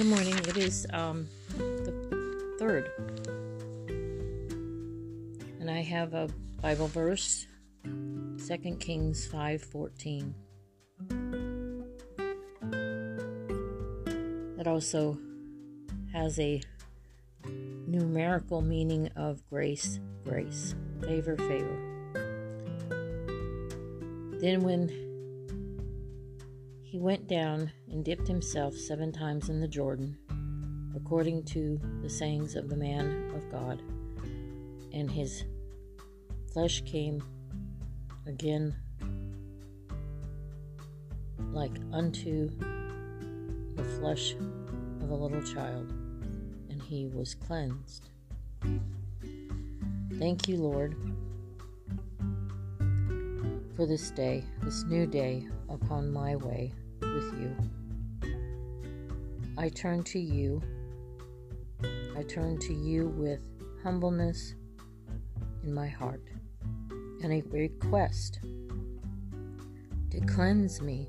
Good morning. It is the 3rd. And I have a Bible verse, 2 Kings 5:14. That also has a numerical meaning of grace, grace, favor, favor. Then when he went down and dipped himself 7 times in the Jordan, according to the sayings of the man of God, and his flesh came again like unto the flesh of a little child, and he was cleansed. Thank you, Lord, for this day, this new day upon my way with you. I turn to you. I turn to you with humbleness in my heart and a request to cleanse me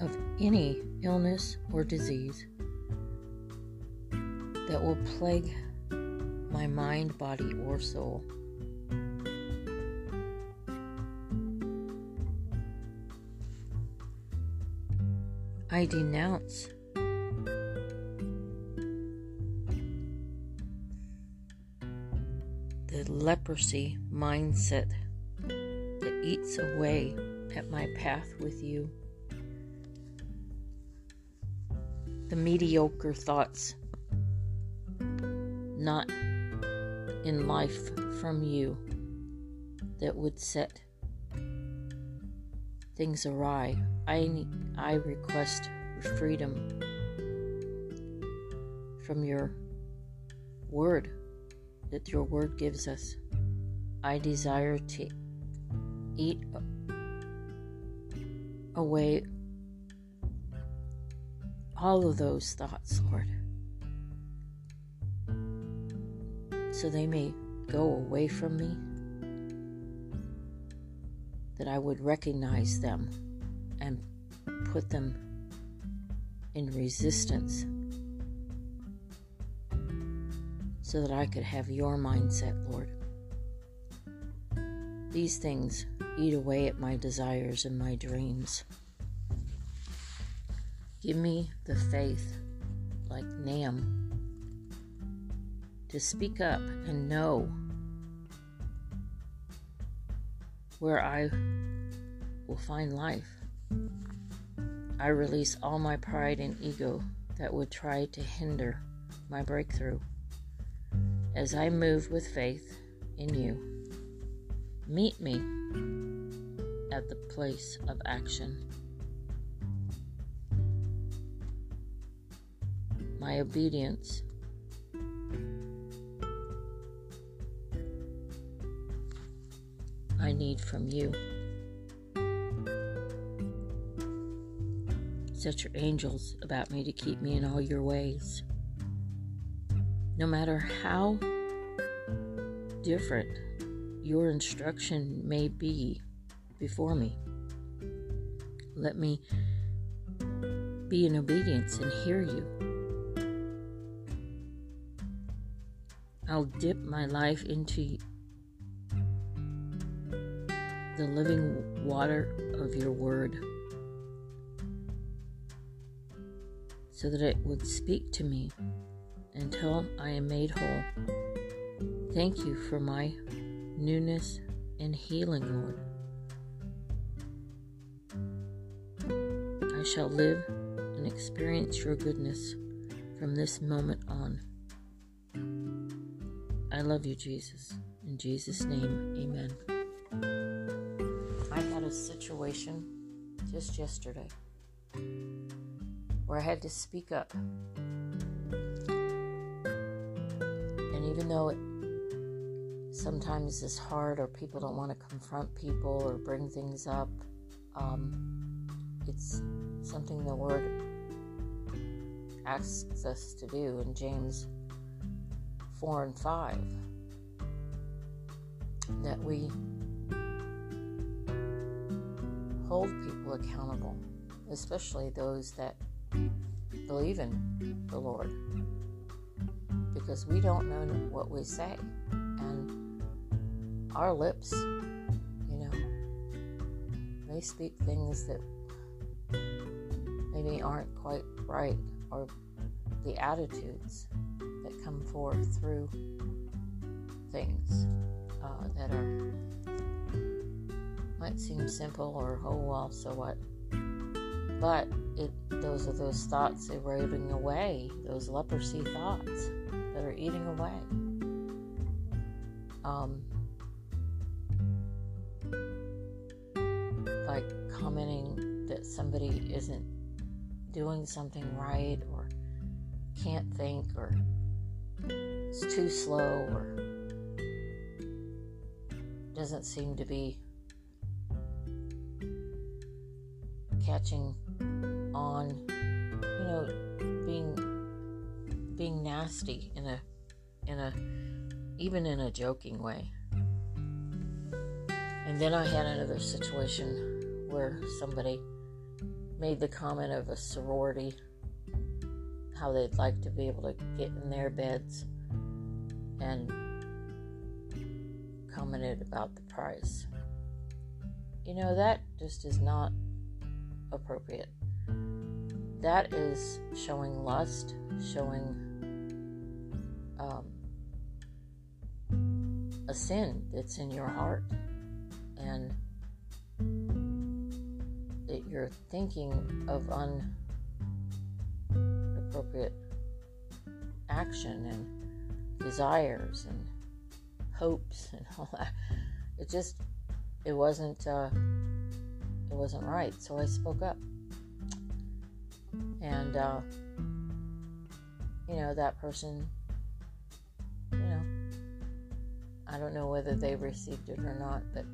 of any illness or disease that will plague my mind, body, or soul. I denounce the leprosy mindset that eats away at my path with you, the mediocre thoughts not in life from you that would set things awry. I request freedom from your word that your word gives us. I desire to eat away all of those thoughts, Lord, so they may go away from me, that I would recognize them and put them in resistance so that I could have your mindset, Lord. These things eat away at my desires and my dreams. Give me the faith, like Nahum, to speak up and know where I will find life. I release all my pride and ego that would try to hinder my breakthrough. As I move with faith in you, meet me at the place of action. My obedience I need from you. Set your angels about me to keep me in all your ways. No matter how different your instruction may be before me, let me be in obedience and hear you. I'll dip my life into the living water of your word, so that it would speak to me until I am made whole. Thank you for my newness and healing, Lord. I shall live and experience your goodness from this moment on. I love you, Jesus. In Jesus' name, amen. I had a situation just yesterday where I had to speak up. And even though it sometimes is hard, or people don't want to confront people or bring things up, it's something the Lord asks us to do in James 4 and 5, that we hold people accountable, especially those that believe in the Lord, because we don't know what we say, and our lips, they speak things that maybe aren't quite right, or the attitudes that come forth through things that are might seem simple or oh well, so what, but those are those thoughts eroding away, those leprosy thoughts that are eating away. Like commenting that somebody isn't doing something right, or can't think, or it's too slow, or doesn't seem to be catching on, being nasty in a even in a joking way. And then I had another situation where somebody made the comment of a sorority, how they'd like to be able to get in their beds, and commented about the price. That just is not appropriate. That is showing lust, showing a sin that's in your heart, and that you're thinking of inappropriate action and desires and hopes and all that. It wasn't right, so I spoke up. And, that person, I don't know whether they received it or not, but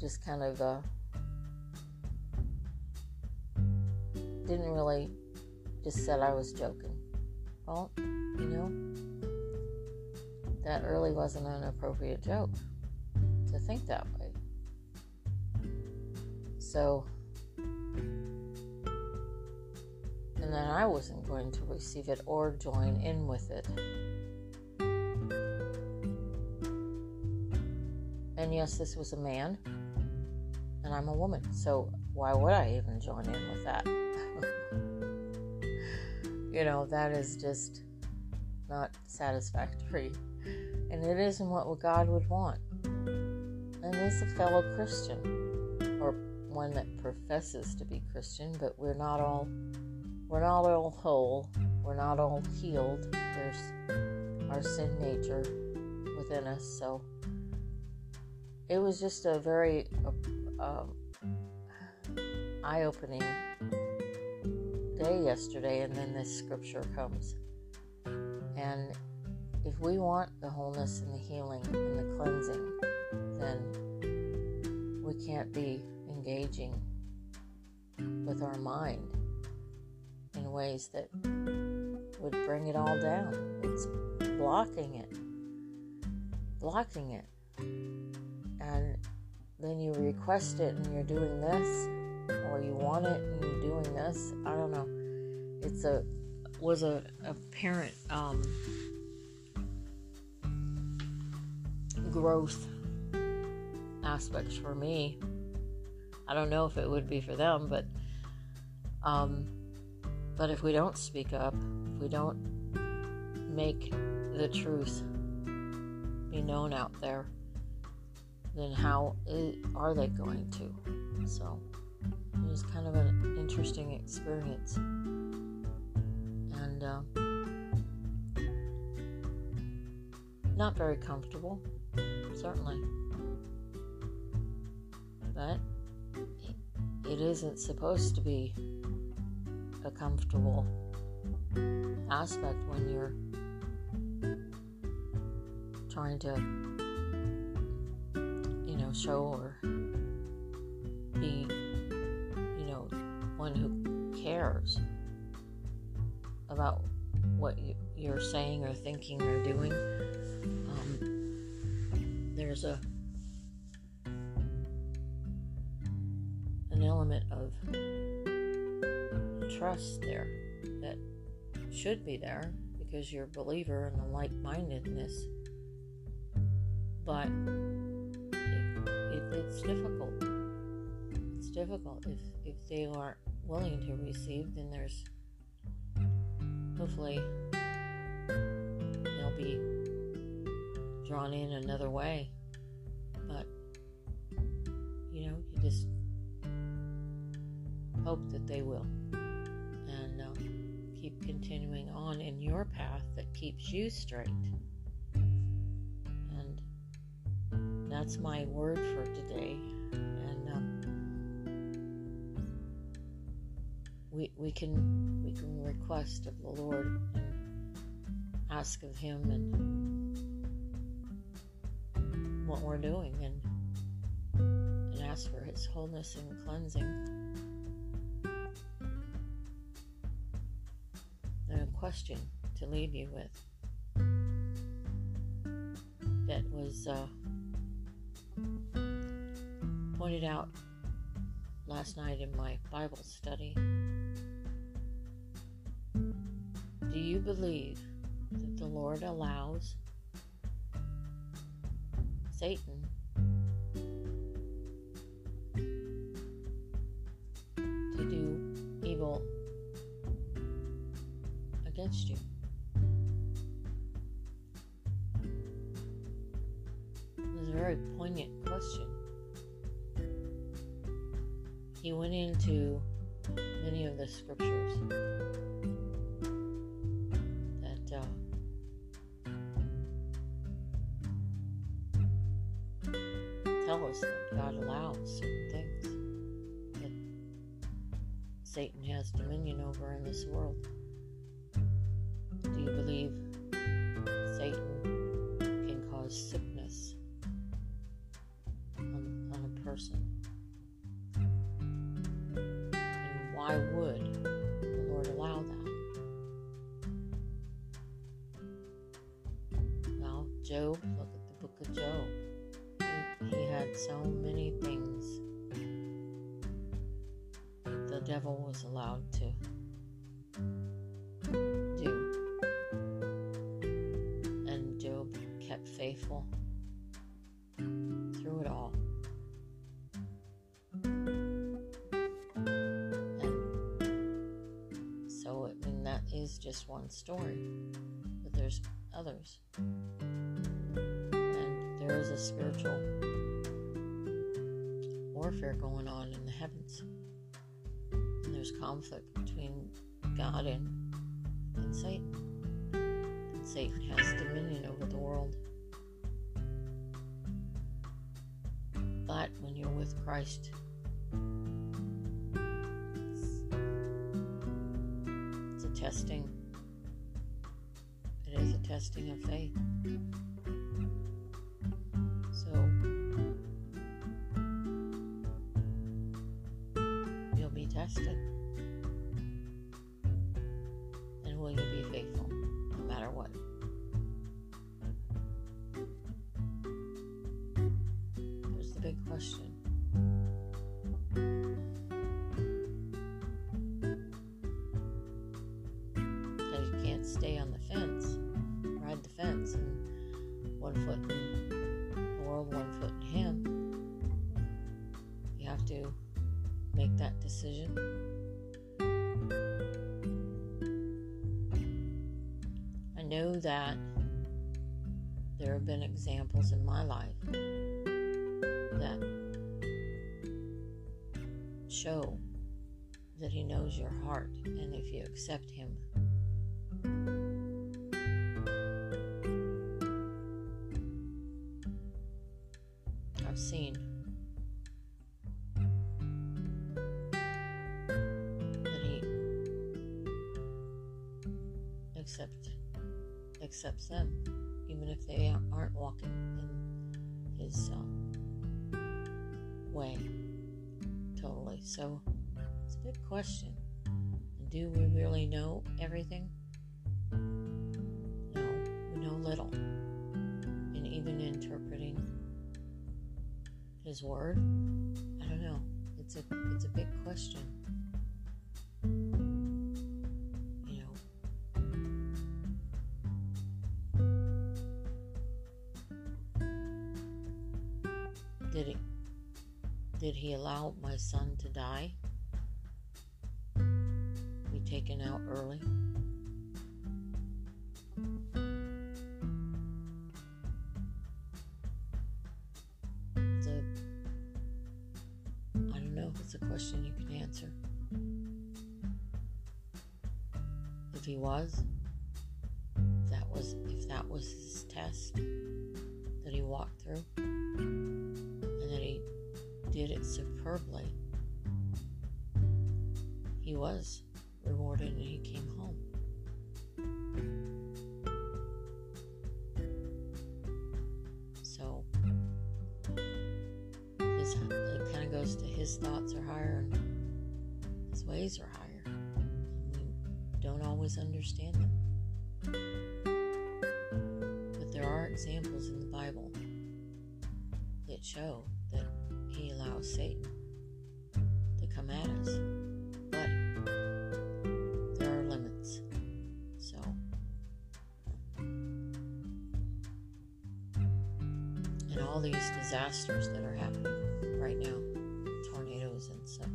just kind of didn't really, just said I was joking. Well, that really wasn't an appropriate joke to think that way. So, and then I wasn't going to receive it or join in with it. And yes, this was a man, and I'm a woman, so why would I even join in with that? That is just not satisfactory. And it isn't what God would want. And as a fellow Christian, or one that professes to be Christian, but we're not all whole, we're not all healed. There's our sin nature within us. So it was just a very eye-opening day yesterday, and then this scripture comes. And if we want the wholeness and the healing and the cleansing, then we can't be engaging with our mind in ways that would bring it all down. It's blocking it. And then you request it and you're doing this, or you want it and you're doing this. I don't know. It's apparent growth aspects for me. I don't know if it would be for them, but if we don't speak up, if we don't make the truth be known out there, then how are they going to? So it was kind of an interesting experience. And not very comfortable, certainly. But it isn't supposed to be a comfortable aspect when you're trying to, show or be, one who cares about what you're saying or thinking or doing. There's an element of trust there that should be there because you're a believer in the like-mindedness, but it's difficult. It's difficult if they aren't willing to receive, then there's hopefully they'll be drawn in another way. But you know, you just hope that they will, and keep continuing on in your path that keeps you straight. And that's my word for today. And we can request of the Lord and ask of Him and what we're doing, and ask for His wholeness and cleansing. Question to leave you with that was pointed out last night in my Bible study. Do you believe that the Lord allows Satan to do evil against you? It was a very poignant question. He went into many of the scriptures that tell us that God allows certain things that Satan has dominion over in this world. Do you believe Satan can cause sickness on a person? And why would the Lord allow that? Well, Job, look at the book of Job. He had so many things that the devil was allowed to faithful through it all. And so, I mean, that is just one story, but there's others. And there is a spiritual warfare going on in the heavens. And there's conflict between God and Satan. And Satan has dominion over the world. But when you're with Christ, it's a testing. It is a testing of faith. So you'll be tested. And will you be faithful no matter what? Big question. Because you can't stay on the fence, ride the fence, and one foot in the world, one foot in Him. You have to make that decision. I know that there have been examples in my life that show that He knows your heart, and if you accept Him, I've seen that He accepts them, even if they aren't walking in His way totally. So it's a big question. Do we really know everything? No, we know little. And even interpreting His word, I don't know. It's a big question. Did he allow my son to die? Be taken out early? I don't know if it's a question you can answer. If he was, if that was his test that he walked through, and that he did it superbly, he was rewarded and he came home. So it kind of goes to his thoughts are higher and his ways are higher. We don't always understand them. But there are examples in the Bible that show that he allows Satan to come at us. But there are limits. So and all these disasters that are happening right now, tornadoes and such,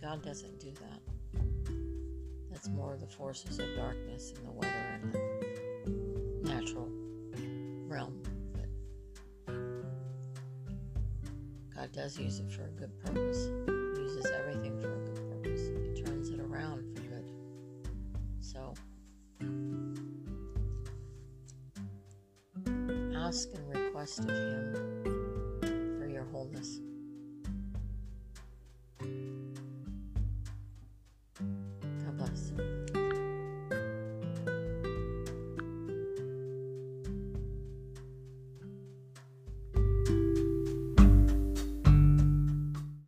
God doesn't do that. It's more of the forces of darkness and the weather and the natural realm. But God does use it for a good purpose. He uses everything for a good purpose. He turns it around for good. So ask and request of Him for your wholeness.